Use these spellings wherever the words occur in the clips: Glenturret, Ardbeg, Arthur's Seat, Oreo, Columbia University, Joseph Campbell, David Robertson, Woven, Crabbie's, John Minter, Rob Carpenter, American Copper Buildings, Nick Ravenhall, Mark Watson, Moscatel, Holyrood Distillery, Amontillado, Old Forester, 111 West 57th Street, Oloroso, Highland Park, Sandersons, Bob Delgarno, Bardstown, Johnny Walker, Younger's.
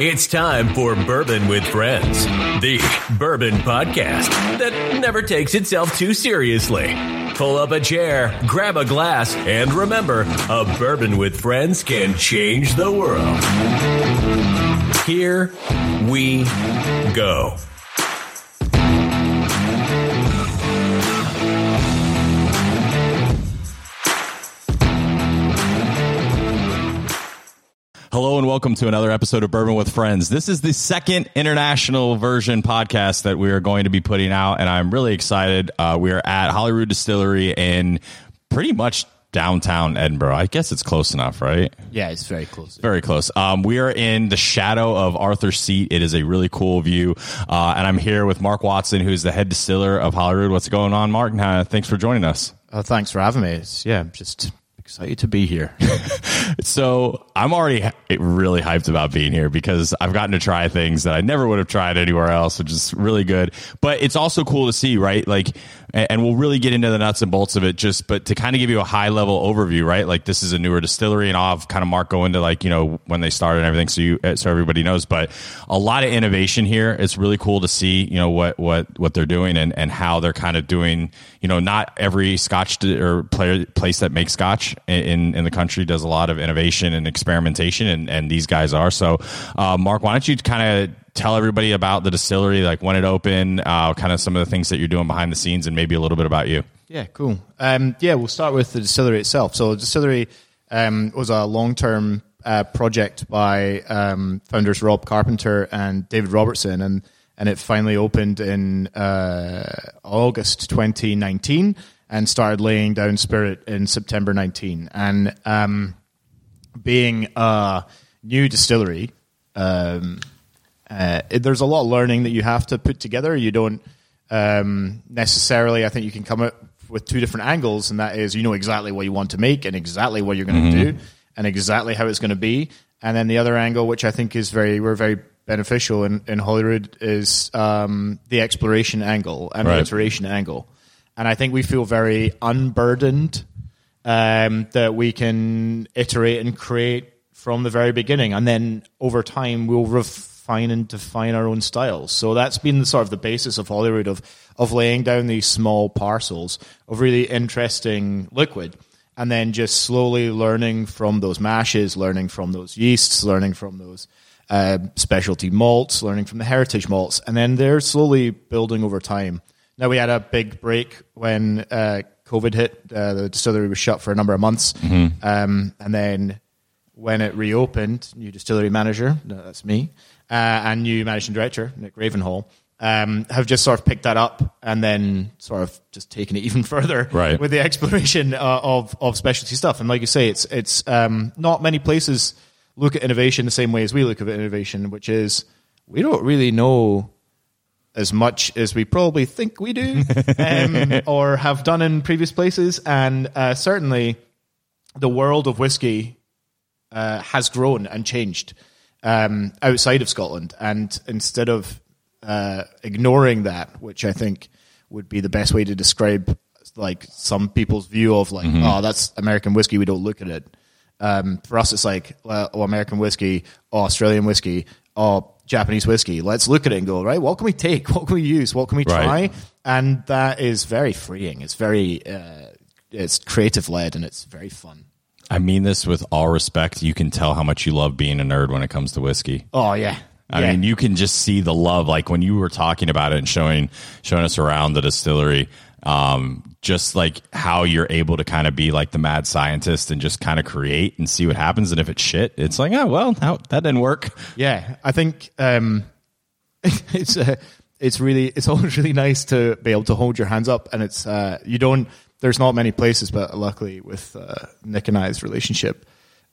It's time for Bourbon with Friends, the bourbon podcast that never takes itself too seriously. Pull up a chair, grab a glass, and remember, a Bourbon with Friends can change the world. Here we go. Hello and welcome to another episode of Bourbon with Friends. This is the second international version podcast that we are going to be putting out, and I'm really excited. We are at Holyrood Distillery in pretty much downtown Edinburgh. I guess it's close enough, right? Yeah, it's very close. Very close. We are in the shadow of Arthur's Seat. It is a really cool view, and I'm here with Mark Watson, who's the head distiller of Holyrood. What's going on, Mark? Thanks for joining us. Thanks for having me. I'm just excited to be here. So I'm already really hyped about being here because I've gotten to try things that I never would have tried anywhere else, which is really good. But it's also cool to see, right? Like, and we'll really get into the nuts and bolts of it, but to kind of give you a high level overview, right? Like, this is a newer distillery, and I'll have kind of Mark go into, like, you know, when they started and everything, so everybody knows. But a lot of innovation here. It's really cool to see, you know, what they're doing and how they're kind of doing. You know, not every Scotch or place that makes Scotch in the country does a lot of innovation and experimentation, and these guys are. So Mark, why don't you kind of tell everybody about the distillery, like when it opened, kind of some of the things that you're doing behind the scenes, and maybe a little bit about you. Yeah, cool. We'll start with the distillery itself. So the distillery was a long-term project by founders Rob Carpenter and David Robertson, and it finally opened in August 2019 and started laying down spirit in September 19. And being a new distillery, there's a lot of learning that you have to put together. You don't necessarily, I think you can come up with two different angles, and that is, you know exactly what you want to make and exactly what you're going to do and exactly how it's going to be. And then the other angle, which I think is very beneficial in Holyrood, is the exploration angle and the iteration angle. And I think we feel very unburdened that we can iterate and create from the very beginning. And then over time, we'll refine and define our own styles. So that's been sort of the basis of Holyrood, of laying down these small parcels of really interesting liquid. And then just slowly learning from those mashes, learning from those yeasts, learning from those specialty malts, learning from the heritage malts. And then they're slowly building over time. Now, we had a big break when COVID hit. The distillery was shut for a number of months. And then when it reopened, new distillery manager, that's me, and new managing director, Nick Ravenhall, have just sort of picked that up and then sort of just taken it even further with the exploration of specialty stuff. And like you say, it's not many places look at innovation the same way as we look at innovation, which is we don't really know as much as we probably think we do or have done in previous places. And certainly the world of whiskey has grown and changed outside of Scotland. And instead of ignoring that, which I think would be the best way to describe, like, some people's view of, like, oh, that's American whiskey, we don't look at it. For us, it's like, oh, American whiskey, oh, Australian whiskey, oh, Japanese whiskey. Let's look at it and go, right, what can we take? What can we use? What can we try? And that is very freeing. It's very it's creative-led, and it's very fun. I mean this with all respect. You can tell how much you love being a nerd when it comes to whiskey. Oh, yeah. I mean, you can just see the love. Like, when you were talking about it and showing us around the distillery, just like how you're able to kind of be like the mad scientist and just kind of create and see what happens. And if it's shit, it's like, oh, well, no, that didn't work. Yeah. I think, it's always really nice to be able to hold your hands up, and it's, there's not many places, but luckily with, Nick and I's relationship,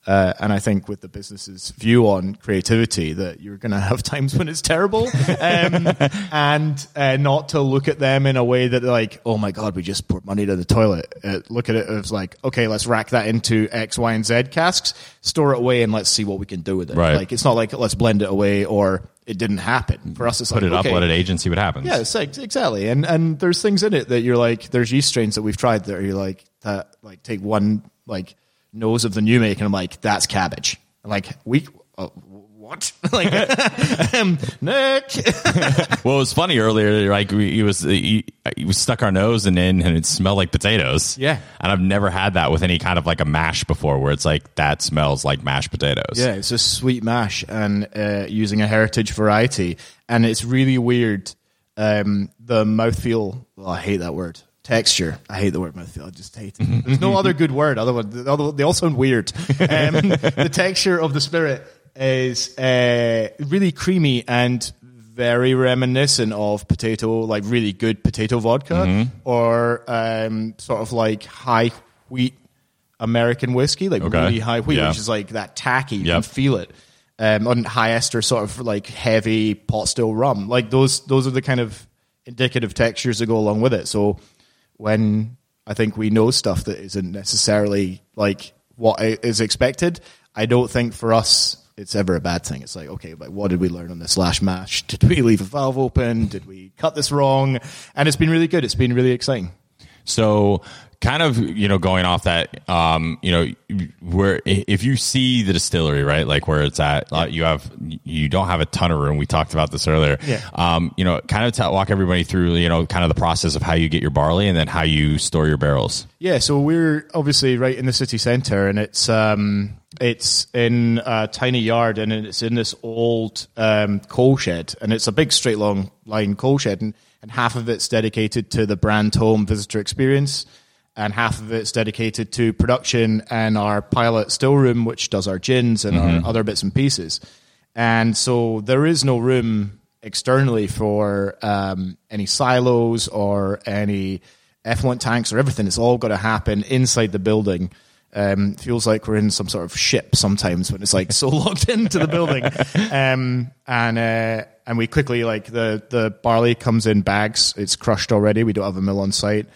and I think with the business's view on creativity, that you're going to have times when it's terrible, and not to look at them in a way that, like, oh my God, we just poured money to the toilet. Look at it as like, okay, let's rack that into X, Y, and Z casks, store it away, and let's see what we can do with it. Right. Like, it's not like, let's blend it away or it didn't happen. For us, it's put like, up, let it age and see what happens. Yeah, it's like, exactly. And there's things in it that you're like, there's yeast strains that we've tried that you're like, that, like, take one, like, nose of the new make, and I'm like, that's cabbage. Like, we what? Like, Nick. Well, it was funny earlier. Like we stuck our nose and it smelled like potatoes. Yeah. And I've never had that with any kind of like a mash before, where it's like that smells like mashed potatoes. Yeah, it's a sweet mash and using a heritage variety, and it's really weird. The mouthfeel. Well, I hate that word. Texture. I hate the word mouthfeel. I just hate it. There's no other good word. Otherwise, they all sound weird. The texture of the spirit is really creamy and very reminiscent of potato, like really good potato vodka, or sort of like high wheat American whiskey, like really high wheat, which is like that tacky. You can feel it. On high ester, sort of like heavy pot still rum. Like those are the kind of indicative textures that go along with it. So when I think we know stuff that isn't necessarily like what is expected, I don't think for us it's ever a bad thing. It's like, okay, but what did we learn on this slash mash? Did we leave a valve open? Did we cut this wrong? And it's been really good. It's been really exciting. So kind of, going off that, where if you see the distillery, right, like where it's at, you don't have a ton of room. We talked about this earlier. Yeah. Kind of walk everybody through, kind of the process of how you get your barley and then how you store your barrels. Yeah. So we're obviously right in the city center, and it's in a tiny yard, and it's in this old coal shed, and it's a big straight long line coal shed, and half of it's dedicated to the brand home visitor experience, and half of it's dedicated to production and our pilot still room, which does our gins and our other bits and pieces. And so there is no room externally for any silos or any effluent tanks or everything. It's all got to happen inside the building. Feels like we're in some sort of ship sometimes when it's like so locked into the building. And we quickly, like the barley comes in bags. It's crushed already. We don't have a mill on site.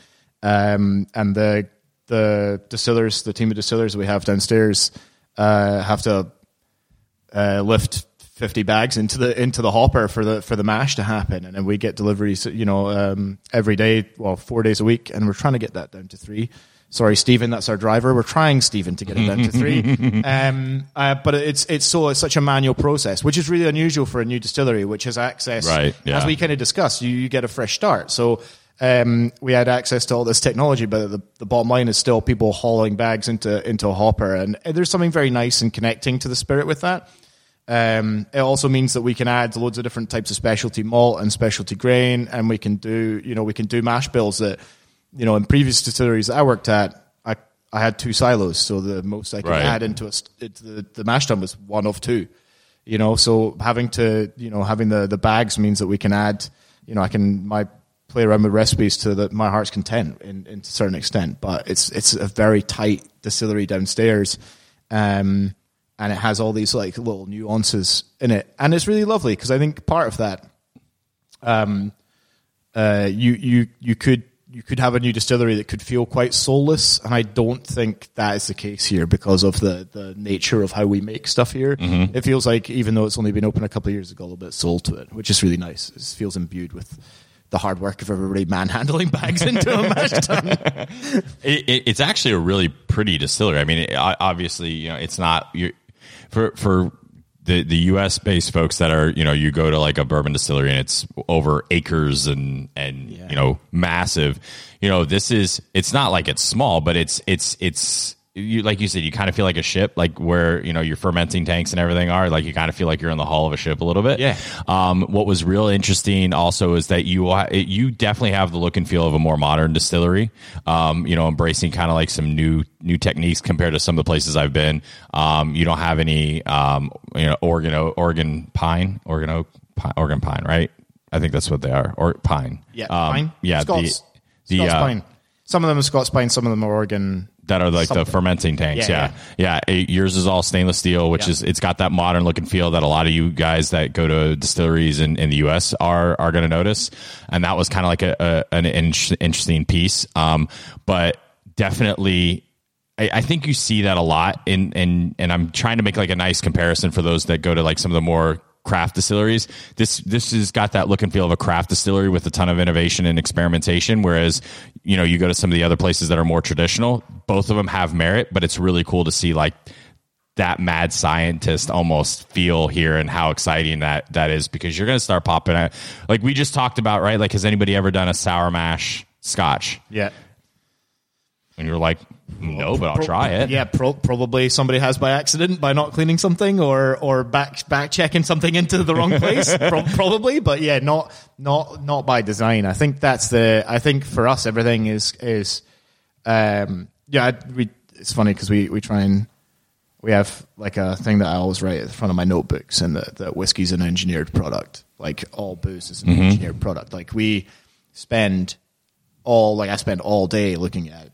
And the distillers, the team of distillers we have downstairs, have to lift 50 bags into the hopper for the mash to happen. And then we get deliveries, every day, well, 4 days a week. And we're trying to get that down to 3. Sorry, Stephen, that's our driver. We're trying, Stephen, to get it down to 3. But it's such a manual process, which is really unusual for a new distillery, which has access, as we kind of discussed, you get a fresh start. So we had access to all this technology, but the bottom line is still people hauling bags into a hopper. And there's something very nice in connecting to the spirit with that. It also means that we can add loads of different types of specialty malt and specialty grain, and we can do, mash bills that, in previous distilleries that I worked at, I had 2 silos, so the most I could add into the mash tun was 1 of 2. So having to, having the bags means that we can add, I can play around with recipes to my heart's content in to a certain extent, but it's a very tight distillery downstairs, and it has all these like little nuances in it, and it's really lovely because I think part of that, you could have a new distillery that could feel quite soulless, and I don't think that is the case here because of the nature of how we make stuff here. It feels like, even though it's only been open a couple of years ago, a little bit of soul to it, which is really nice. It feels imbued with the hard work of everybody manhandling bags into a mash tun. It's actually a really pretty distillery. I mean, obviously, it's not for the U.S. based folks that are, you go to like a bourbon distillery and it's over acres and massive, it's not like it's small, but it's you, like you said, you kind of feel like a ship, like where, your fermenting tanks and everything are, like you kind of feel like you're in the hull of a ship a little bit. Yeah. What was real interesting also is that you definitely have the look and feel of a more modern distillery, embracing kind of like some new techniques compared to some of the places I've been. You don't have any, Oregon pine, right? I think that's what they are. Or pine. Yeah. Pine. Yeah. Scots. Scots pine. Some of them are Scots pine. Some of them are Oregon. That are like the fermenting tanks. Yeah. Yours is all stainless steel, which is, it's got that modern look and feel that a lot of you guys that go to distilleries in the U.S. are going to notice. And that was kind of like an interesting piece. But definitely, I think you see that a lot and I'm trying to make like a nice comparison for those that go to like some of the more craft distilleries. This has got that look and feel of a craft distillery with a ton of innovation and experimentation, whereas you go to some of the other places that are more traditional. Both of them have merit, but it's really cool to see like that mad scientist almost feel here, and how exciting that is, because you're going to start popping out. Like we just talked about, right? Like, has anybody ever done a sour mash scotch? Yeah. And you're like, no, but I'll try it. Yeah, probably somebody has by accident, by not cleaning something or back checking something into the wrong place. Probably, but yeah, not by design. I think that's I think for us, everything is it's funny because we try and we have like a thing that I always write at the front of my notebooks, and that whiskey's an engineered product. Like all booze is an mm-hmm. engineered product. Like I spend all day looking at,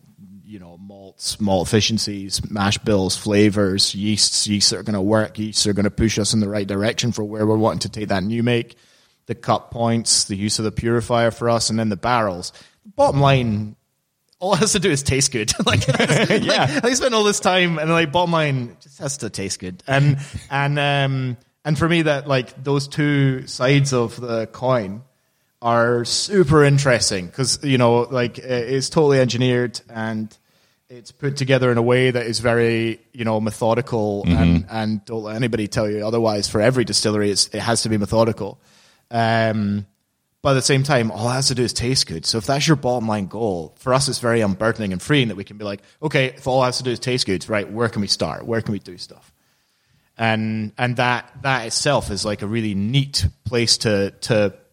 you know, malts, malt efficiencies, mash bills, flavors, yeasts. Yeasts are going to work. Yeasts are going to push us in the right direction for where we're wanting to take that new make. The cut points, the use of the purifier for us, and then the barrels. Bottom line, all it has to do is taste good. Like, yeah. Like, I spend all this time, and like, bottom line, just has to taste good. And for me, that like those two sides of the coin are super interesting, because you know, like, it's totally engineered and it's put together in a way that is very, you know, methodical, mm-hmm. and don't let anybody tell you otherwise. For every distillery, it has to be methodical. But at the same time, all it has to do is taste good. So if that's your bottom line goal, for us, it's very unburdening and freeing that we can be like, okay, if all it has to do is taste good, right, where can we start? Where can we do stuff? And that itself is like a really neat place to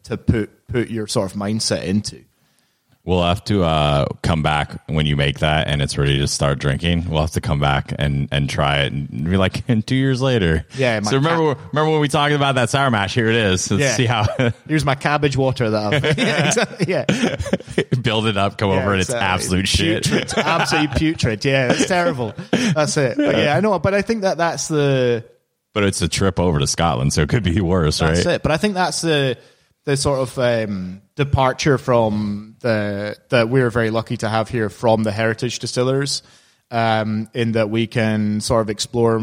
put your sort of mindset into. We'll have to come back when you make that and it's ready to start drinking. We'll have to come back and try it and be like, and 2 years later. Yeah. So remember when we talked about that sour mash? Here it is. Let's see how. Here's my cabbage water that I've. Yeah, exactly. Yeah. Build it up, come over, and it's absolute putrid shit. It's absolutely putrid. Yeah, it's terrible. That's it. Yeah. But yeah, I know. But I think that's the. But it's a trip over to Scotland, so it could be worse, that's right? That's it. But I think that's the sort of departure from that we're very lucky to have here from the heritage distillers, in that we can sort of explore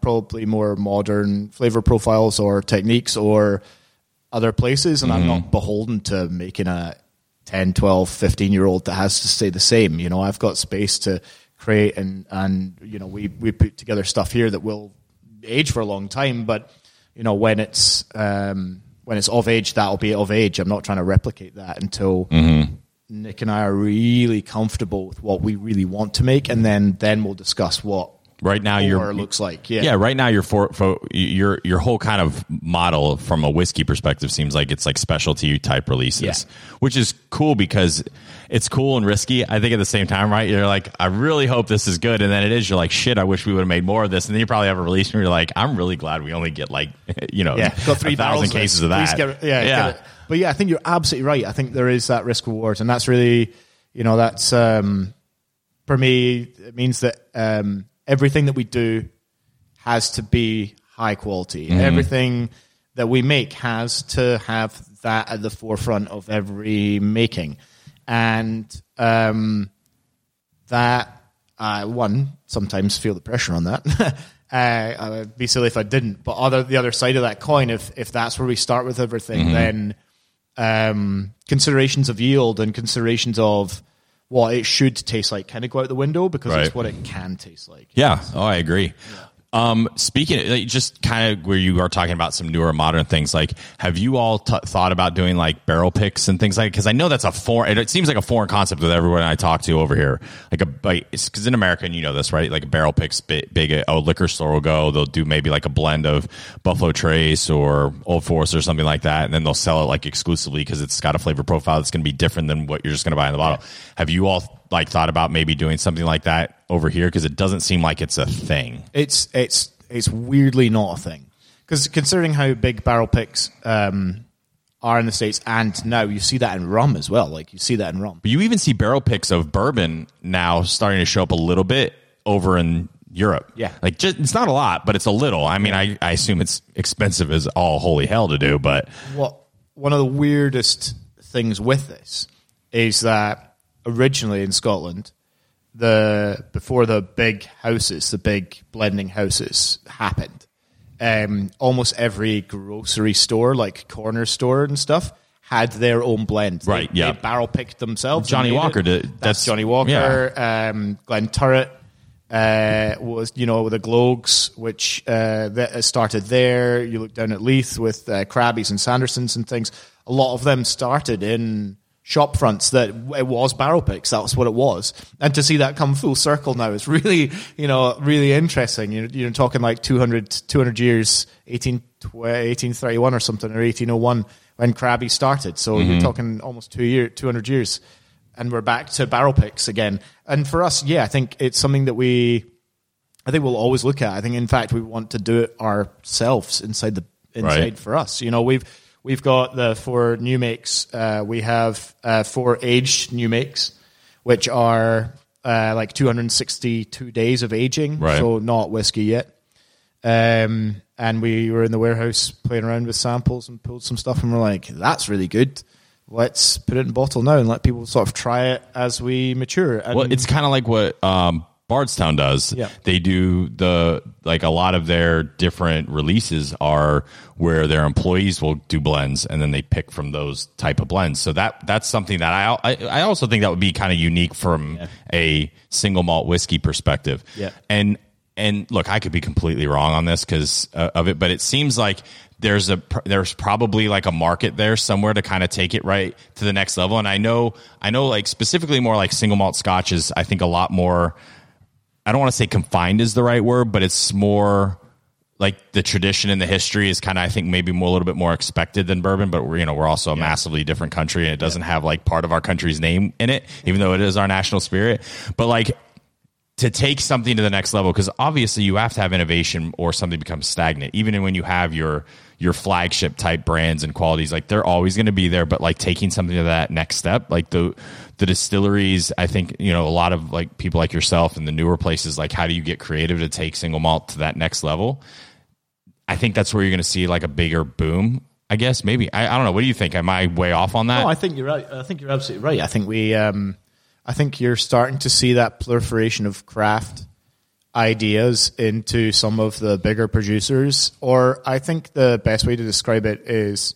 probably more modern flavor profiles or techniques or other places. And mm-hmm. I'm not beholden to making a 10, 12, 15-year-old that has to stay the same. You know, I've got space to create and you know, we put together stuff here that will age for a long time. But, you know, when it's of age, that'll be of age. I'm not trying to replicate that until mm-hmm. Nick and I are really comfortable with what we really want to make, and then we'll discuss what right now your looks like. Yeah, right now your whole kind of model from a whiskey perspective seems like it's like specialty type releases, yeah. Which is cool because it's cool and risky. I think at the same time, right? You're like, I really hope this is good, and then it is. You're like, shit, I wish we would have made more of this, and then you probably have a release, and you're like, I'm really glad we only get like, you know, yeah, got 3,000 cases of that. Get it. But yeah, I think you're absolutely right. I think there is that risk reward, and that's really, you know, that's for me, it means that everything that we do has to be high quality. Mm-hmm. Everything that we make has to have that at the forefront of every making, and that one sometimes feel the pressure on that. I'd be silly if I didn't. But the other side of that coin, if that's where we start with everything, mm-hmm. then considerations of yield and considerations of what it should taste like kind of go out the window, because right. It's what it can taste like. Yeah. So, I agree. Yeah. Speaking of, just kind of where you are talking about some newer modern things, like have you all thought about doing like barrel picks and things like, because I know that's it seems like a foreign concept with everyone I talk to over here. Like because in America, and you know this, right? Like a barrel picks big, liquor store will go, they'll do maybe like a blend of Buffalo Trace or Old Forester or something like that. And then they'll sell it like exclusively because it's got a flavor profile that's going to be different than what you're just going to buy in the bottle. Yeah. Have you all like thought about maybe doing something like that over here? Because it doesn't seem like it's a thing. It's weirdly not a thing, because considering how big barrel picks are in the States, and now you see that in rum as well. Like you see that in rum, but you even see barrel picks of bourbon now starting to show up a little bit over in Europe. Yeah, like just, it's not a lot, but it's a little. I mean, I assume it's expensive as all holy hell to do. But one of the weirdest things with this is that originally in Scotland, before the big houses, the big blending houses happened, almost every grocery store, like corner store and stuff, had their own blend. Right, yeah. They barrel picked themselves. Johnny Walker did. That's Johnny Walker, yeah. Glenturret. was, you know, with the Glogues, which that started there. You look down at Leith with Crabbie's and Sandersons and things. A lot of them started in shop fronts that it was barrel picks. That was what it was. And to see that come full circle now is really, you know, really interesting. You're talking like 200 years, 1831 or something, or 1801 when Crabbie started. So you're talking almost 200 years. And we're back to barrel picks again. And for us, yeah, I think it's something that I think we'll always look at. I think, in fact, we want to do it ourselves inside right. for us. You know, We've got the 4 new makes. We have 4 aged new makes, which are like 262 days of aging, right. So not whiskey yet. And we were in the warehouse playing around with samples and pulled some stuff, and we're like, that's really good. Let's put it in a bottle now and let people sort of try it as we mature. And well, it's kind of like what Bardstown does. Yeah. They do a lot of their different releases are where their employees will do blends and then they pick from those type of blends. So that's something that I also think that would be kind of unique from a single malt whiskey perspective. Yeah. And look, I could be completely wrong on this because of it, but it seems like there's probably like a market there somewhere to kind of take it right to the next level. And I know like specifically more like single malt Scotch is, I think, a lot more, I don't want to say confined is the right word, but it's more like the tradition and the history is kind of, I think, maybe more, a little bit more expected than bourbon, but we're also a massively different country, and it doesn't have like part of our country's name in it, even though it is our national spirit. But like to take something to the next level, because obviously you have to have innovation or something becomes stagnant. Even when you have your flagship type brands and qualities, like they're always going to be there, but like taking something to that next step, like the distilleries, I think, you know, a lot of like people like yourself and the newer places, like how do you get creative to take single malt to that next level? I think that's where you're going to see like a bigger boom, I guess, maybe. I don't know. What do you think? Am I way off on that? No, I think you're right. I think you're absolutely right. I think I think you're starting to see that proliferation of craft ideas into some of the bigger producers, or I think the best way to describe it is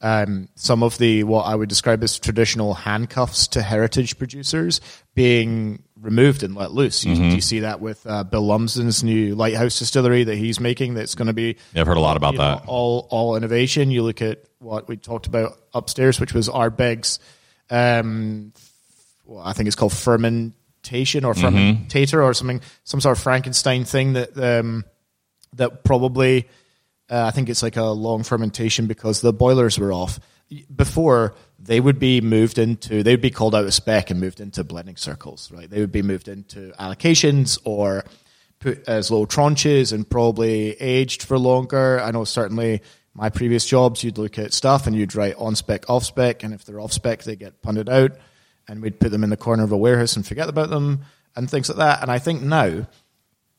some of the what I would describe as traditional handcuffs to heritage producers being removed and let loose. You see that with Bill Lumsden's new Lighthouse distillery that he's making, that's going to be I've heard a lot about that. All innovation. You look at what we talked about upstairs, which was Ardbeg's I think it's called fermentation or fermentator or something, some sort of Frankenstein thing that probably, I think it's like a long fermentation because the boilers were off. Before, they would be called out of spec and moved into blending circles, right? They would be moved into allocations or put as low tranches and probably aged for longer. I know certainly my previous jobs, you'd look at stuff and you'd write on spec, off spec, and if they're off spec, they get punted out. And we'd put them in the corner of a warehouse and forget about them and things like that. And I think now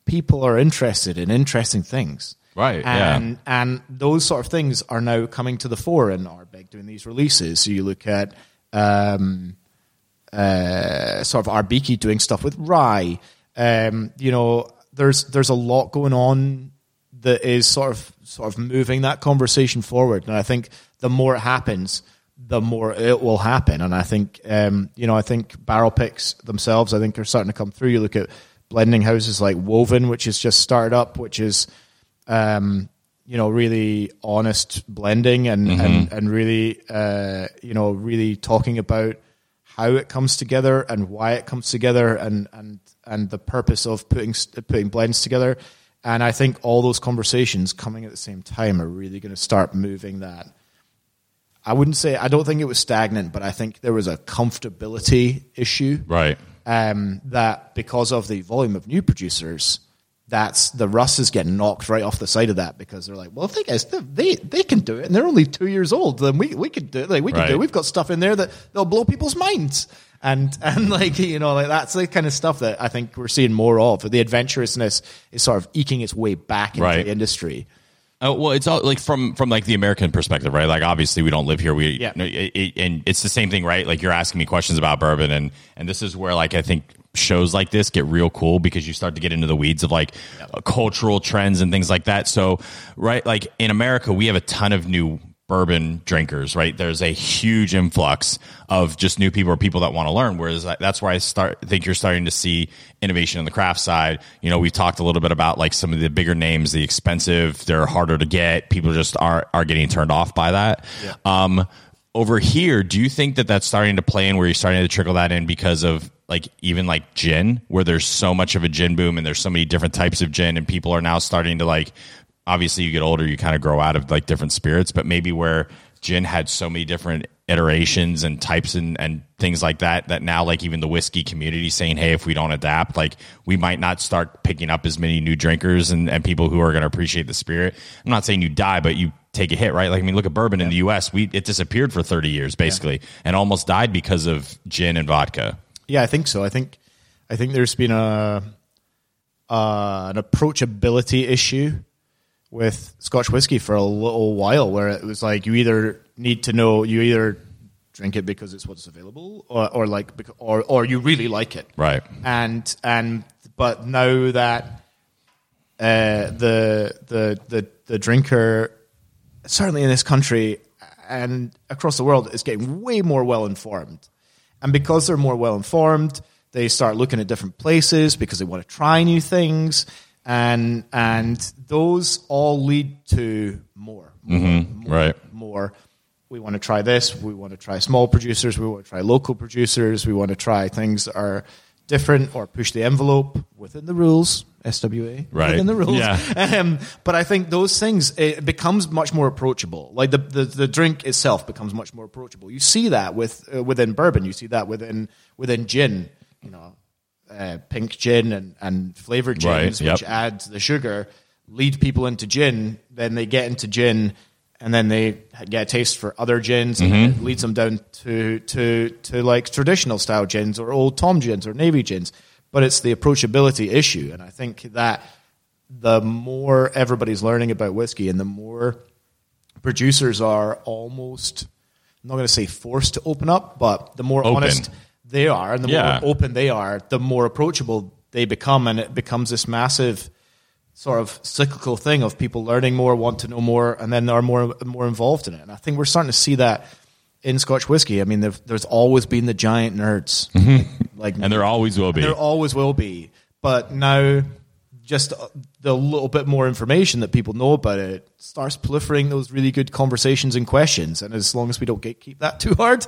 people are interested in interesting things. Right, and those sort of things are now coming to the fore in Ardbeg doing these releases. So you look at sort of Ardbeg doing stuff with rye. You know, there's a lot going on that is sort of moving that conversation forward. And I think the more it happens, the more it will happen. And I think, I think barrel picks themselves, I think, are starting to come through. You look at blending houses like Woven, which has just started up, which is, really honest blending and really, really talking about how it comes together and why it comes together and the purpose of putting blends together. And I think all those conversations coming at the same time are really going to start moving that. I don't think it was stagnant, but I think there was a comfortability issue. Right. That because of the volume of new producers, that's the rust is getting knocked right off the side of that, because they're like, well, if they can do it and they're only 2 years old, then we can do it. Like, we've got stuff in there that they'll blow people's minds. And that's the kind of stuff that I think we're seeing more of. The adventurousness is sort of eking its way back into the industry. Oh, well, it's all like from like the American perspective, right? Like, obviously we don't live here. And it's the same thing, right? Like, you're asking me questions about bourbon, and this is where, like, I think shows like this get real cool, because you start to get into the weeds of like cultural trends and things like that. So, right. Like in America, we have a ton of new bourbon drinkers, right? There's a huge influx of just new people or people that want to learn. Whereas that's where I think you're starting to see innovation on the craft side. You know, we've talked a little bit about like some of the bigger names, the expensive, they're harder to get. People just are getting turned off by that. Yeah. Over here, do you think that that's starting to play in where you're starting to trickle that in because of like even like gin, where there's so much of a gin boom and there's so many different types of gin and people are now starting to like, obviously you get older, you kind of grow out of like different spirits, but maybe where gin had so many different iterations and types and things like that, that now like even the whiskey community saying, hey, if we don't adapt, like we might not start picking up as many new drinkers and people who are going to appreciate the spirit. I'm not saying you die, but you take a hit, right? Like, I mean, look at bourbon in the US, it disappeared for 30 years basically and almost died because of gin and vodka. Yeah, I think so. I think there's been an approachability issue with Scotch whiskey for a little while, where it was like you either drink it because it's what's available, or you really like it, right? But now that the drinker, certainly in this country and across the world, is getting way more well informed, and because they're more well informed, they start looking at different places because they want to try new things. And those all lead to more. We want to try this. We want to try small producers. We want to try local producers. We want to try things that are different or push the envelope within the rules, SWA, right. Within the rules. Yeah. But I think those things, it becomes much more approachable. Like the drink itself becomes much more approachable. You see that within bourbon. You see that within gin, you know. Pink gin and flavored gins, which add the sugar, lead people into gin. Then they get into gin, and then they get a taste for other gins, and it leads them down to like traditional style gins or Old Tom gins or Navy gins. But it's the approachability issue, and I think that the more everybody's learning about whiskey, and the more producers are almost, I'm not going to say forced to open up, but the more honest they are, and the more open they are, the more approachable they become, and it becomes this massive sort of cyclical thing of people learning more, want to know more, and then are more involved in it. And I think we're starting to see that in Scotch whiskey. I mean, there's always been the giant nerds, and there always will be. There always will be, but now just the little bit more information that people know about it starts proliferating those really good conversations and questions. And as long as we don't gatekeep that too hard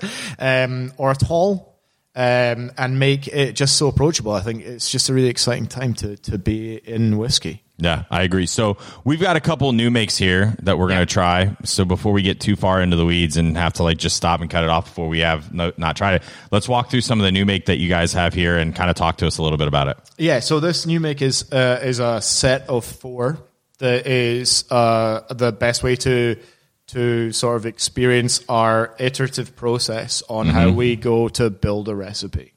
or at all. And make it just so approachable. I think it's just a really exciting time to be in whiskey. Yeah, I agree. So we've got a couple new makes here that we're going to try. So before we get too far into the weeds and have to like just stop and cut it off before we have not tried it, let's walk through some of the new make that you guys have here and kind of talk to us a little bit about it. Yeah, so this new make is a set of four that is the best way to sort of experience our iterative process on how we go to build a recipe.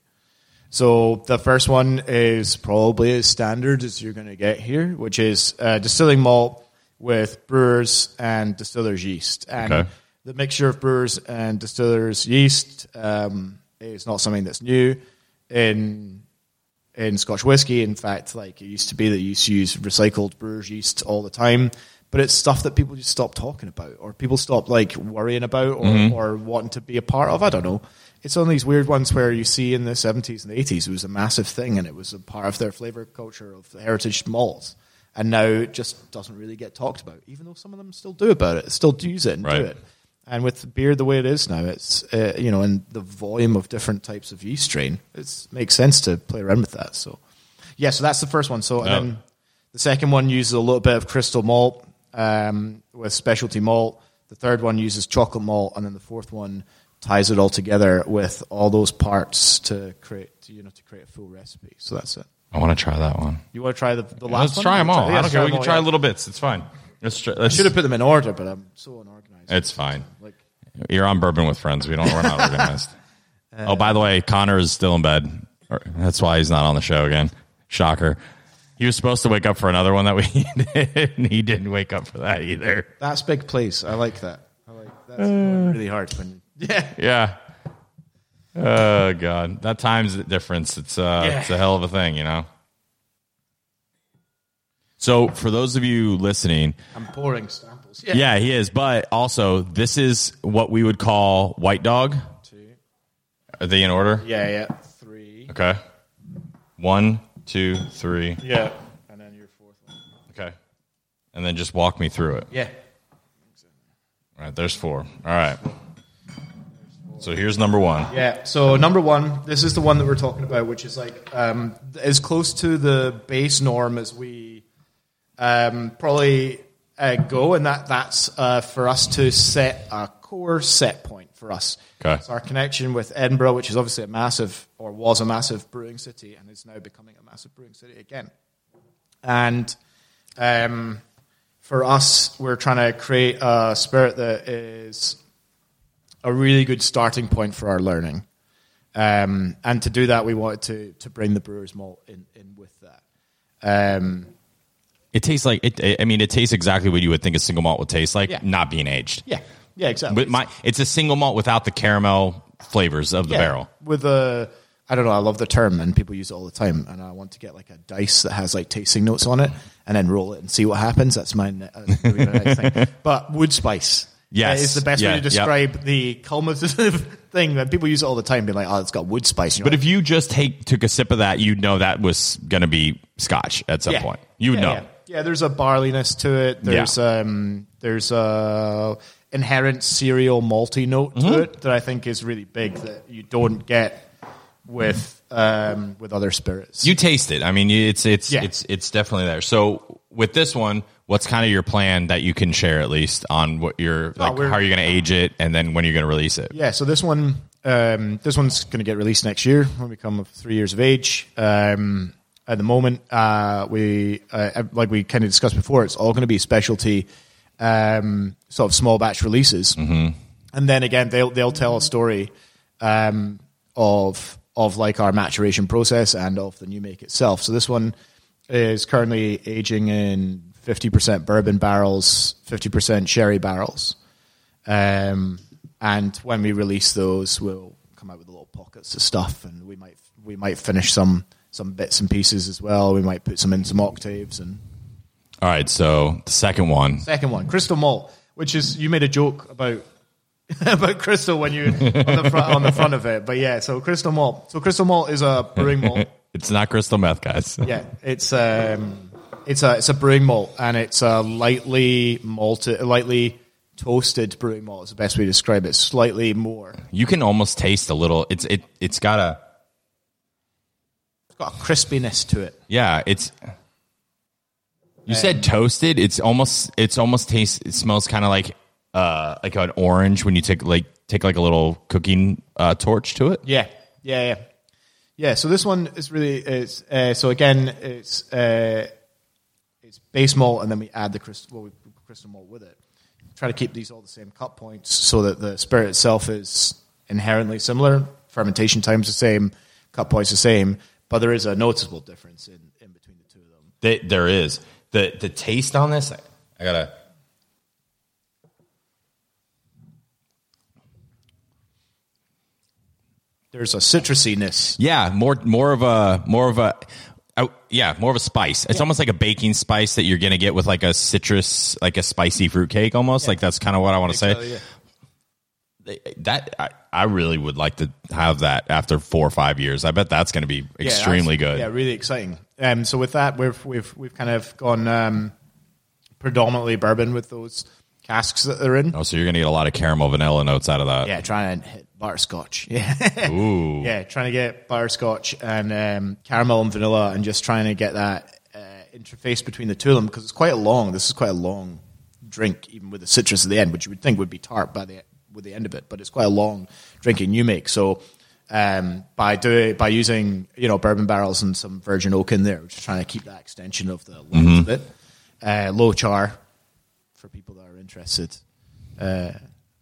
So the first one is probably as standard as you're going to get here, which is distilling malt with brewers and distiller's yeast. And the mixture of brewers and distiller's yeast is not something that's new in Scotch whiskey. In fact, like it used to be that you used to use recycled brewer's yeast all the time. But it's stuff that people just stop talking about, or people stop like worrying about, or wanting to be a part of. I don't know. It's one of these weird ones where you see in the 70s and 80s, it was a massive thing, and it was a part of their flavor culture of the heritage malts. And now it just doesn't really get talked about, even though some of them still do about it, still use it and do it. And with beer the way it is now, it's and the volume of different types of yeast strain, it makes sense to play around with that. So, yeah, so that's the first one. So and then the second one uses a little bit of crystal malt. With specialty malt. The third one uses chocolate malt, and then the fourth one ties it all together with all those parts to create a full recipe. So that's it. I want to try that one. You want to try the last one? Let's try them all. I don't care. We can try little bits. It's fine. I should have put them in order, but I'm so unorganized. It's fine. Like, you're on Bourbon with Friends. We're not organized. By the way, Connor is still in bed. That's why he's not on the show again. Shocker. He was supposed to wake up for another one that we did, and he didn't wake up for that either. That's big place. I like that. That's really hard. Yeah. Oh, God. That time's the difference. It's a hell of a thing, you know? So for those of you listening, I'm pouring samples. Yeah, he is. But also, this is what we would call White Dog. Two. Are they in order? Yeah. Three. Okay. 1, 2, 3. Yeah. And then your fourth one. Okay. And then just walk me through it. Yeah. All right. There's four. All right. So here's number one. Yeah. So number one, this is the one that we're talking about, which is like as close to the base norm as we probably go, and that's for us to set a core set point for us. Okay. It's our connection with Edinburgh, which is obviously was a massive brewing city, and is now becoming a massive brewing city again. And for us, we're trying to create a spirit that is a really good starting point for our learning. And to do that, we wanted to bring the brewer's malt in with that. It tastes like, it tastes exactly what you would think a single malt would taste like, not being aged. Yeah, exactly. But it's a single malt without the caramel flavors of the barrel. With a, I don't know, I love the term, and people use it all the time, and I want to get like a dice that has like tasting notes on it, and then roll it and see what happens. That's my next thing. But wood spice. Yes. It's the best way to describe the culminative thing that people use all the time, being like, oh, it's got wood spice. You know, but if you just took a sip of that, you'd know that was going to be Scotch at some point. You would know. Yeah, there's a barliness to it. There's there's a inherent cereal malty note to it that I think is really big that you don't get with other spirits. You taste it. I mean, it's definitely there. So with this one, what's kind of your plan that you can share at least on what you're like? How are you going to age it, and then when you're going to release it? Yeah, so this one's going to get released next year when we come 3 years of age. At the moment, we like we kind of discussed before, it's all going to be specialty, sort of small batch releases, and then again they'll tell a story of like our maturation process and of the new make itself. So this one is currently aging in 50% bourbon barrels, 50% sherry barrels. And when we release those, we'll come out with little pockets of stuff, and we might finish some bits and pieces as well. We might put some in some octaves. And all right, so the second one, crystal malt, which is, you made a joke about crystal when you on the front of it. But yeah, so crystal malt. So crystal malt is a brewing malt. It's not crystal meth, guys. Yeah, It's a brewing malt, and it's a lightly toasted brewing malt is the best way to describe it. Slightly more. You can almost taste a little. It's got a crispiness to it. Yeah, it's. You said toasted. It's almost tastes. It smells kind of like an orange when you take like a little cooking torch to it. Yeah. So this one is really it's base malt, and then we add the crystal malt with it. Try to keep these all the same cut points so that the spirit itself is inherently similar. Fermentation time's the same, cut points the same, but there is a noticeable difference in between the two of them. There is. The taste on this, I gotta. There's a citrusiness. Yeah, more of a. Oh, yeah, more of a spice. It's almost like a baking spice that you're going to get with like a citrus, like a spicy fruitcake almost. Yeah. Like that's kind of what I want to say. So, yeah. That I really would like to have that after 4 or 5 years. I bet that's going to be extremely good. Yeah, really exciting. So with that, we've kind of gone predominantly bourbon with those casks that they're in. Oh, so you're going to get a lot of caramel vanilla notes out of that. Yeah, trying to hit butterscotch. Yeah. Ooh. Yeah, trying to get butterscotch and caramel and vanilla, and just trying to get that interface between the two of them, because it's quite long. This is quite a long drink, even with the citrus at the end, which you would think would be tart with the end of it, but it's quite a long drinking new make. So by using bourbon barrels and some virgin oak in there, we're just trying to keep that extension of the length of it. Low char. For people that are interested, I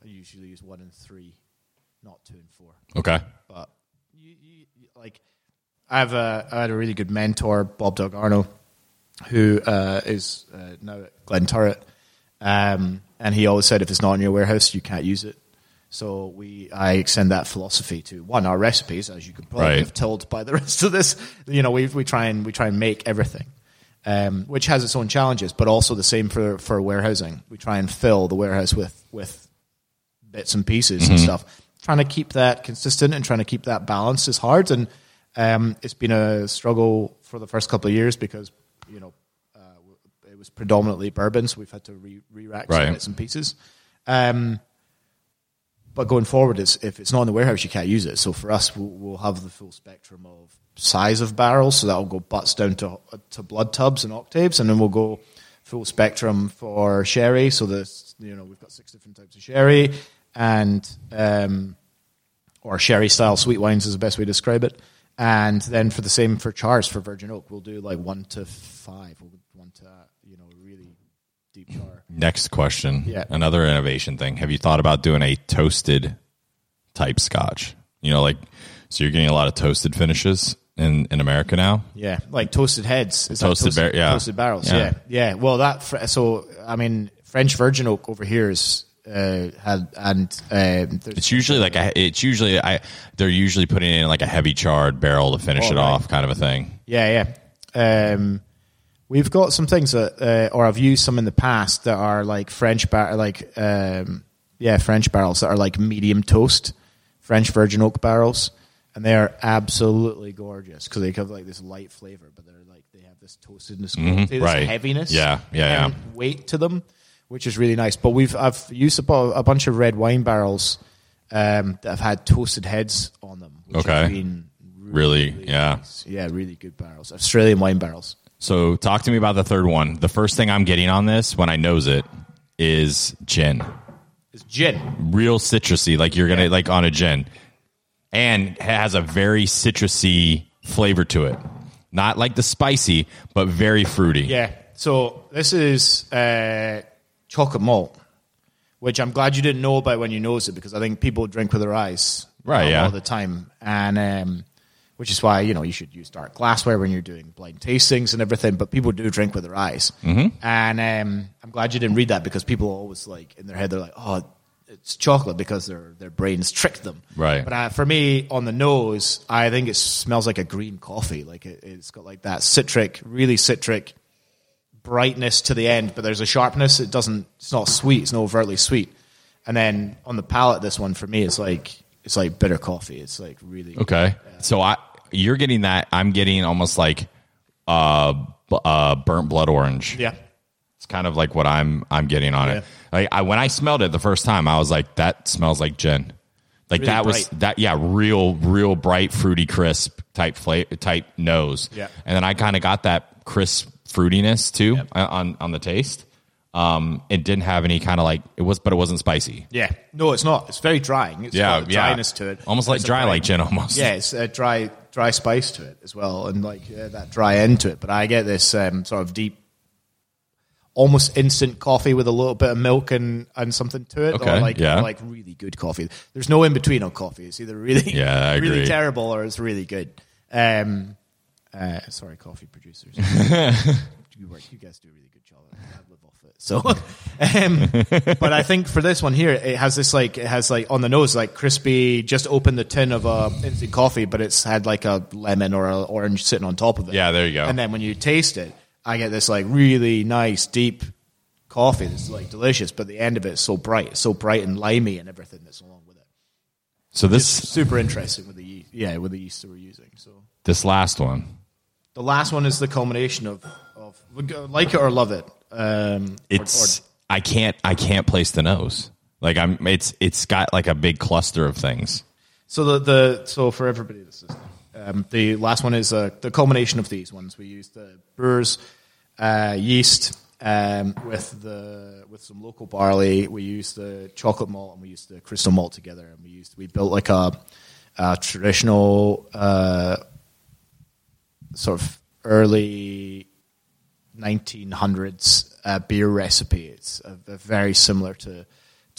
usually use 1 and 3, not 2 and 4. Okay. But you like, I had a really good mentor, Bob Delgarno, who is now at Glenturret, and he always said, if it's not in your warehouse, you can't use it. So I extend that philosophy to one, our recipes, as you could probably have told by the rest of this. We try and make everything. which has its own challenges, but also the same for warehousing. We try and fill the warehouse with bits and pieces and stuff. Trying to keep that consistent and trying to keep that balance is hard, and it's been a struggle for the first couple of years because, you know, it was predominantly bourbon, so we've had to re-rack some bits and pieces. But going forward, if it's not in the warehouse, you can't use it. So for us, we'll have the full spectrum of size of barrels, so that'll go butts down to blood tubs and octaves, and then we'll go full spectrum for sherry. So we've got 6 different types of sherry, and or sherry style sweet wines is the best way to describe it. And then for the same for chars for virgin oak, we'll do like 1 to 5, really deep char. Next question. Yeah. Another innovation thing. Have you thought about doing a toasted type scotch? You know, like, so you're getting a lot of toasted finishes in America now. Yeah, like toasted heads. Toasted barrels. Yeah. Well, French virgin oak over here is. They're usually putting in like a heavy charred barrel to finish off, kind of a thing. Yeah. We've got some things that, or I've used some in the past that are like French barrels that are like medium toast, French virgin oak barrels, and they are absolutely gorgeous because they have like this light flavor, but they're like they have this toastedness, this heaviness, and weight to them, which is really nice. But I've used a bunch of red wine barrels that have had toasted heads on them, which have been really nice. Yeah, really good barrels, Australian wine barrels. So talk to me about the third one. The first thing I'm getting on this when I nose it is gin. It's gin, real citrusy, like you're gonna like on a gin, and has a very citrusy flavor to it. Not like the spicy, but very fruity. Yeah. So this is. Chocolate malt, which I'm glad you didn't know about when you nose it, because I think people drink with their eyes all the time, and which is why, you know, you should use dark glassware when you're doing blind tastings and everything, but people do drink with their eyes. And I'm glad you didn't read that, because people always, like, in their head, they're like, oh, it's chocolate, because their brains tricked them. Right. But for me, on the nose, I think it smells like a green coffee. Like it's got like that really citric brightness to the end, but there's a sharpness. It's not sweet. It's not overtly sweet. And then on the palate, this one for me is like, it's like bitter coffee. It's like really okay. Good. So you're getting that. I'm getting almost like burnt blood orange. Yeah, it's kind of like what I'm getting on it. Like when I smelled it the first time, I was like, that smells like gin. Like really that bright. Real bright, fruity, crisp type nose. Yeah, and then I kind of got that crisp fruitiness too on the taste. It didn't have any kind of like it wasn't spicy. Yeah, no, it's not. It's very drying. It's got a dryness to it, almost like dry, like gin almost. Yeah, it's a dry spice to it as well, and like that dry end to it. But I get this sort of deep, almost instant coffee with a little bit of milk and something to it. Okay, or like really good coffee. There's no in between on coffee. It's either really really terrible or it's really good. Sorry, coffee producers. You guys do a really good job. I live off it. So, but I think for this one here, it has on the nose, like crispy, just open the tin of a instant coffee, but it's had like a lemon or an orange sitting on top of it. Yeah, there you go. And then when you taste it, I get this like really nice, deep coffee that's like delicious, but the end of it is so bright and limey and everything that's along with it. So this is super interesting with the yeast that we're using. So this last one. The last one is the culmination of like it or love it. I can't place the nose. Like it's got like a big cluster of things. So so for everybody that's listening, the last one is the culmination of these ones. We used the brewer's yeast with some local barley. We used the chocolate malt and we used the crystal malt together, and we built like a traditional sort of early 1900s beer recipe. It's very similar to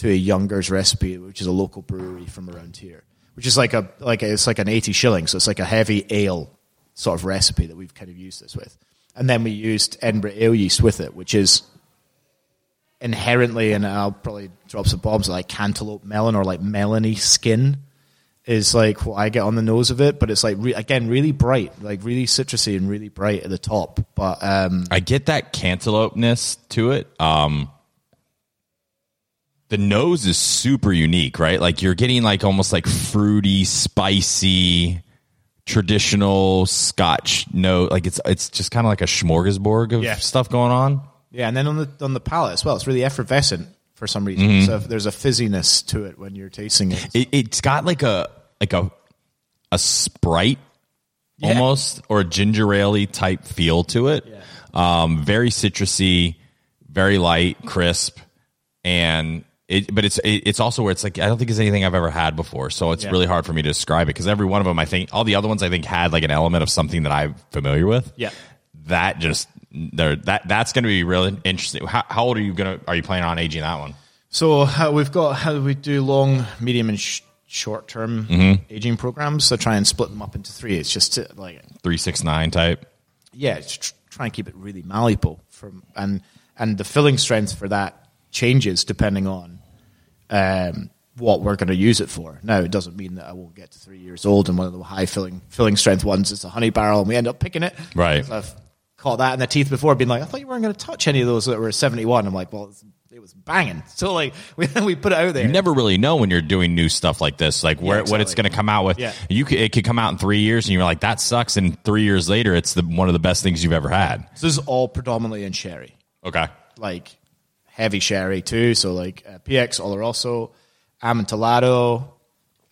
a Younger's recipe, which is a local brewery from around here, which is it's like an 80 shilling. So it's like a heavy ale sort of recipe that we've kind of used this with. And then we used Edinburgh ale yeast with it, which is inherently, and I'll probably drop some bombs, like cantaloupe melon or like melony skin. is like what I get on the nose of it, but it's like really bright, like really citrusy and really bright at the top. But I get that cantaloupeness to it. The nose is super unique, right? Like you're getting like almost like fruity, spicy, traditional Scotch note. Like it's just kind of like a smorgasbord of stuff going on. Yeah, and then on the palate as well, it's really effervescent for some reason. Mm-hmm. So there's a fizziness to it when you're tasting it. It's got like a Sprite almost, or a ginger ale-y type feel to it. Yeah. Very citrusy, very light, crisp, and it's also where it's like I don't think it's anything I've ever had before. So it's really hard for me to describe it, because every one of them, I think all the other ones I think had like an element of something that I'm familiar with. Yeah, that just. That's going to be really interesting. How old are you planning on aging that one? So we've got how we do long, medium, and short term aging programs. So try and split them up into three. It's just like 3, 6, 9 type. Yeah, try and keep it really malleable. And the filling strength for that changes depending on what we're going to use it for. Now, it doesn't mean that I won't get to 3 years old and one of the high filling strength ones is a honey barrel, and we end up picking it. Right. So caught that in the teeth before, being like, I thought you weren't going to touch any of those that were 71. I'm like, well, it was banging. So like we put it out there. You never really know when you're doing new stuff like this, like where what it's going to come out with. Yeah. It could come out in 3 years, and you're like, that sucks. And 3 years later, it's one of the best things you've ever had. So this is all predominantly in sherry. Okay, like heavy sherry too. So like PX Oloroso, Amontillado,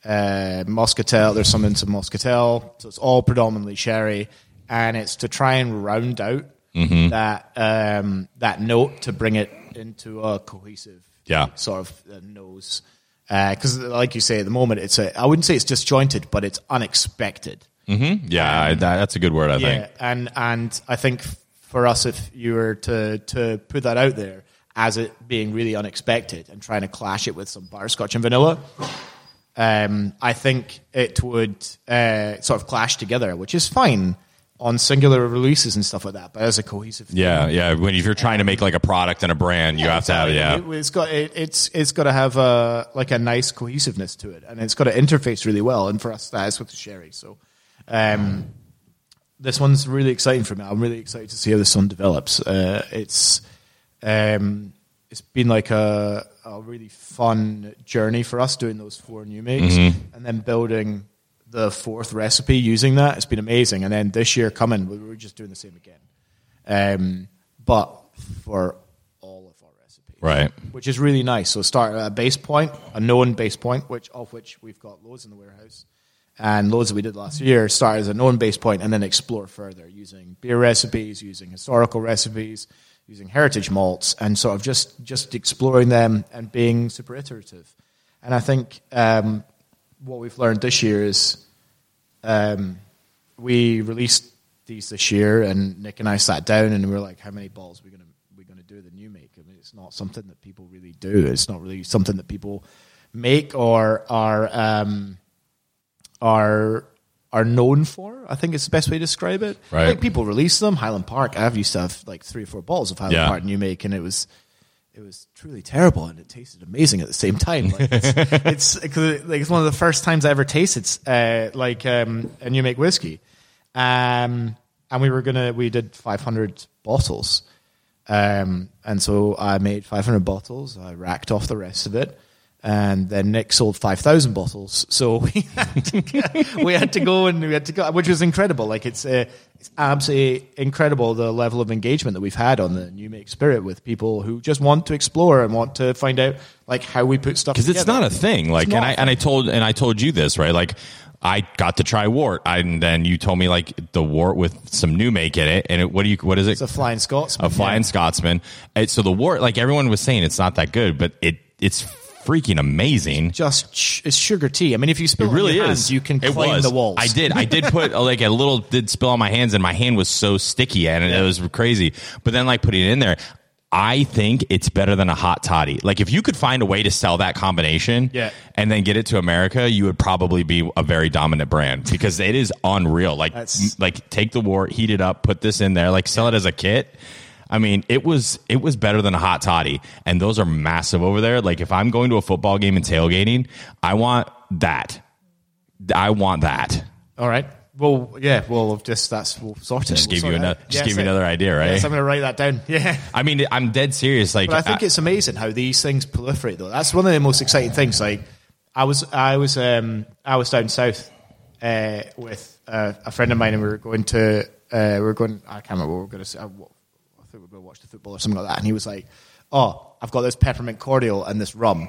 Moscatel. There's some into Moscatel. So it's all predominantly sherry. And it's to try and round out that note to bring it into a cohesive sort of nose. Because, like you say, at the moment, I wouldn't say it's disjointed, but it's unexpected. Mm-hmm. Yeah, that's a good word, I think. And I think for us, if you were to put that out there as it being really unexpected and trying to clash it with some butterscotch and vanilla... I think it would sort of clash together, which is fine on singular releases and stuff like that, but as a cohesive thing. Yeah. When if you're trying to make like a product and a brand, you have to have It's got to have a nice cohesiveness to it, and it's got to interface really well. And for us, that is with the sherry. So this one's really exciting for me. I'm really excited to see how this one develops. It's been like a really fun journey for us doing those 4 new makes and then building the 4th recipe using that. It's been amazing. And then this year coming, we were just doing the same again. But for all of our recipes. Right. Which is really nice. So start at a base point, a known base point, of which we've got loads in the warehouse and loads that we did last year. Start as a known base point and then explore further using beer recipes, using historical recipes, using heritage malts, and sort of just exploring them and being super iterative. And I think what we've learned this year is we released these this year, and Nick and I sat down and we were like, how many bottles we're gonna do the new make? I mean, it's not something that people really do. It's not really something that people make or are known for, I think it's the best way to describe it. Right. I think people release them. Highland Park, I've used to have like 3 or 4 bottles of Highland Park new make, and it was truly terrible, and it tasted amazing at the same time. Like it's one of the first times I ever tasted a new make whiskey, and we did 500 bottles, and so I made 500 bottles. I racked off the rest of it. And then Nick sold 5,000 bottles, so we had to go, which was incredible. Like it's absolutely incredible the level of engagement that we've had on the New Make Spirit with people who just want to explore and want to find out like how we put stuff together. Because it's not a thing. Like, I told you this, right? Like I got to try wort, and then you told me like the wort with some New Make in it, and what is it? It's a Flying Scotsman. Scotsman. And so the wort, like everyone was saying, it's not that good, but it's freaking amazing. It's it's sugar tea. I mean, if you spill it really on your hands, you can claim the walls. I did put like spill on my hands, and my hand was so sticky, and it was crazy. But then like putting it in there, I think it's better than a hot toddy. Like if you could find a way to sell that combination and then get it to America, you would probably be a very dominant brand, because it is unreal. Like take the wort, heat it up, put this in there, like sell it as a kit. I mean, it was better than a hot toddy, and those are massive over there. Like if I'm going to a football game and tailgating, I want that. I want that. All right. Well, yeah. Well, we'll sort it. Just give you another idea, right? Yes, I'm going to write that down. Yeah. I mean, I'm dead serious. Like, but I think it's amazing how these things proliferate, though. That's one of the most exciting things. Like, I was down south with a friend of mine, and I can't remember what we were going to say. I think we were going to watch the football or something like that. And he was like, "Oh, I've got this peppermint cordial and this rum,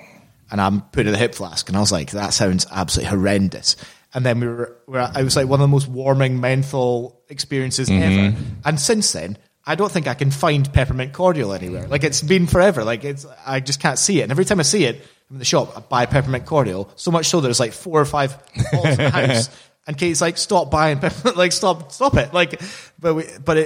and I'm putting it in a hip flask." And I was like, "That sounds absolutely horrendous." And then I was like, one of the most warming menthol experiences ever. And since then, I don't think I can find peppermint cordial anywhere. Like, it's been forever. Like, I just can't see it. And every time I see it in the shop, I buy peppermint cordial. So much so there's like 4 or 5 bottles in the house. And Kate's like, "Stop buying peppermint. Like, stop it." Like, but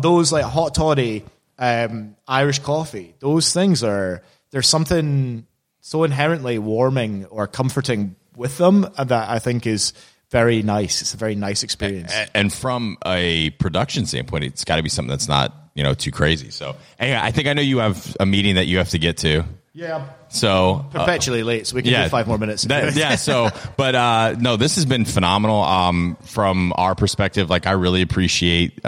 those like hot toddy, Irish coffee, those things there's something so inherently warming or comforting with them, and that I think is very nice. It's a very nice experience. And from a production standpoint, it's got to be something that's not, you know, too crazy. So anyway, I think I know you have a meeting that you have to get to. Yeah. So perpetually late, so we can do 5 more minutes. But this has been phenomenal from our perspective. Like, I really appreciate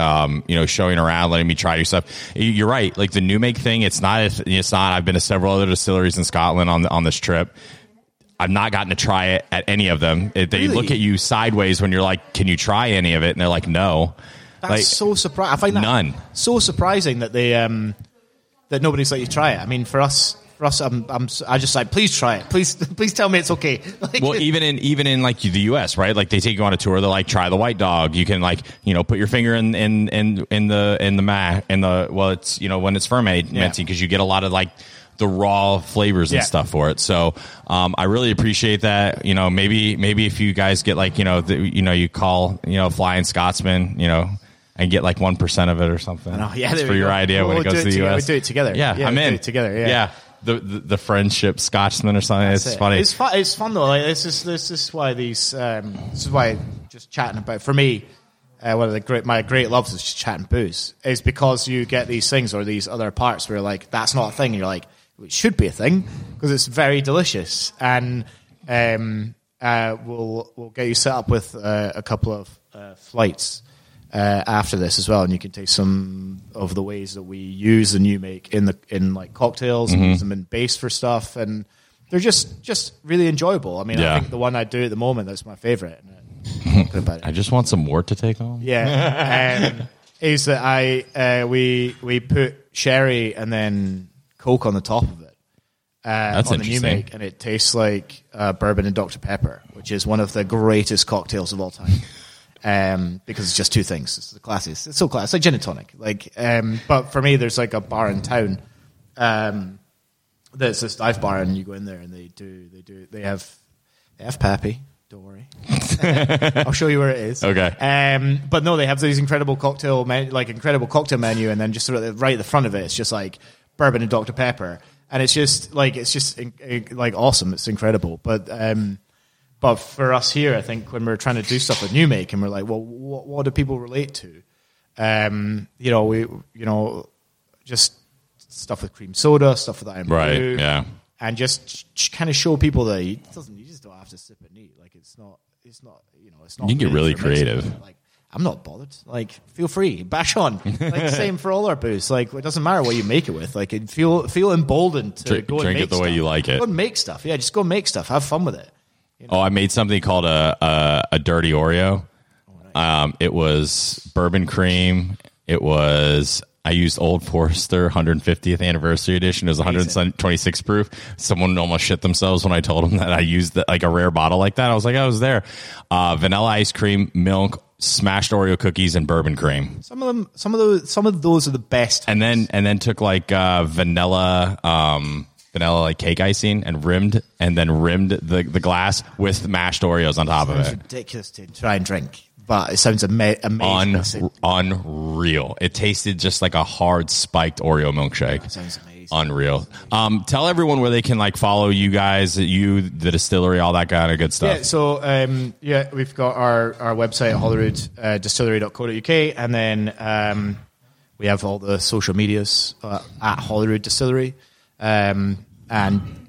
showing around, letting me try your stuff. You're right. Like, the new make thing, it's not. I've been to several other distilleries in Scotland on this trip. I've not gotten to try it at any of them. They look at you sideways when you're like, "Can you try any of it?" And they're like, "No." That's like, so surprising. I find that so surprising that they that nobody's let you try it. I mean, for us, I just like, "Please try it. Please tell me it's okay." Like, well, even in like the US, right? Like, they take you on a tour. They're like, "Try the white dog. You can put your finger in the it's when it's fermenting because you get a lot of like the raw flavors and stuff for it." So I really appreciate that. You know, maybe if you guys get like, you call, Flying Scotsman, and get like 1% of it or something. Oh, yeah, that's for your idea when it goes to the US. We do it together. Yeah I'm in. Do it together. Yeah. The friendship Scotsman or something. It's funny. It's fun though. Like, this is why just chatting about, for me, one of my great loves is just chatting booze. It's because you get these things or these other parts where like, that's not a thing. And you're like, it should be a thing because it's very delicious, and we'll get you set up with a couple of flights after this as well, and you can taste some of the ways that we use the new make in cocktails and use them in base for stuff, and they're just really enjoyable. I mean, I think the one I do at the moment that's my favorite. I just want some wort to take home. Yeah, is that we put sherry and then Coke on the top of it. That's on the new make, and it tastes like bourbon and Dr. Pepper, which is one of the greatest cocktails of all time. Because it's just two things. It's the classiest. It's so class. It's like gin and tonic. Like, but for me, there's like a bar in town. There's this dive bar, and you go in there, and they have Pappy. Don't worry. I'll show you where it is. Okay. But no, they have these incredible cocktail menu, and then just sort of right at the front of it, it's just like bourbon and Dr. Pepper, and it's just awesome. It's incredible. But for us here, I think when we're trying to do stuff with new make, and we're like, well, what do people relate to? Just stuff with cream soda, stuff with iron brew, yeah, and just kind of show people that you just don't have to sip it neat. Like, it's not. You can get really creative. I'm not bothered. Like, feel free, bash on. Like, same for all our booze. Like, it doesn't matter what you make it with. Like, feel emboldened to go drink and make it the way you like it. Go and make stuff. Yeah, just go make stuff. Have fun with it. You know? Oh, I made something called a dirty Oreo. It was bourbon cream. I used Old Forester 150th anniversary edition. It was 126 proof. Someone almost shit themselves when I told them that I used a rare bottle like that. I was like, I was there. Vanilla ice cream, milk, smashed Oreo cookies, and bourbon cream. Some of those are the best. And then took like vanilla like cake icing and rimmed the glass with mashed Oreos on top of it. It's ridiculous to try and drink, but it sounds amazing. Unreal. It tasted just like a hard spiked Oreo milkshake. That sounds amazing. Unreal. Tell everyone where they can like follow you guys, the distillery, all that kind of good stuff. Yeah, so we've got our website at holyrood distillery.co.uk, and then we have all the social medias at Holyrood Distillery, and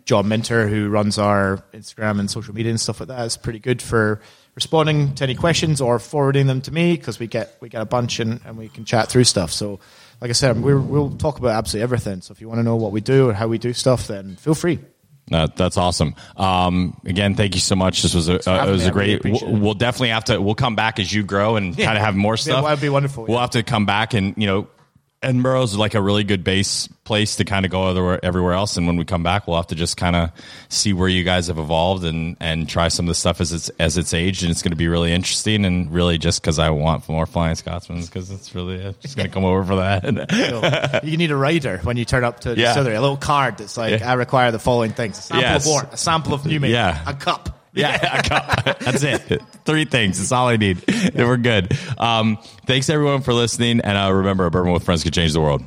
John Minter, who runs our Instagram and social media and stuff like that, is pretty good for responding to any questions or forwarding them to me, because we get a bunch and we can chat through stuff. So like I said, we'll talk about absolutely everything. So if you want to know what we do or how we do stuff, then feel free. That's awesome. Again, thank you so much. This was a great. We'll definitely have to. We'll come back as you grow and kind of have more stuff. That would be wonderful. We'll have to come back and Edinburgh's like a really good base place to kind of go everywhere else. And when we come back, we'll have to just kind of see where you guys have evolved and try some of the stuff as it's aged. And it's going to be really interesting. And really just because I want more Flying Scotsman, because it's really, I'm just going to come over for that. You need a rider when you turn up to the distillery, a little card that's like, I require the following things. A sample of wort, a sample of new make, a cup. Yeah, a cup. That's it. 3 things. That's all I need. Then we're good. Thanks, everyone, for listening. And remember, Bourbon with Friends could change the world.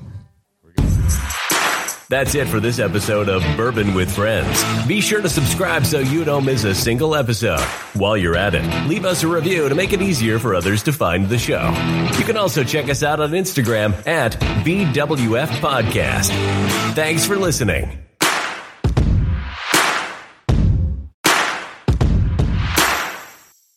That's it for this episode of Bourbon with Friends. Be sure to subscribe so you don't miss a single episode. While you're at it, leave us a review to make it easier for others to find the show. You can also check us out on Instagram at BWF Podcast. Thanks for listening.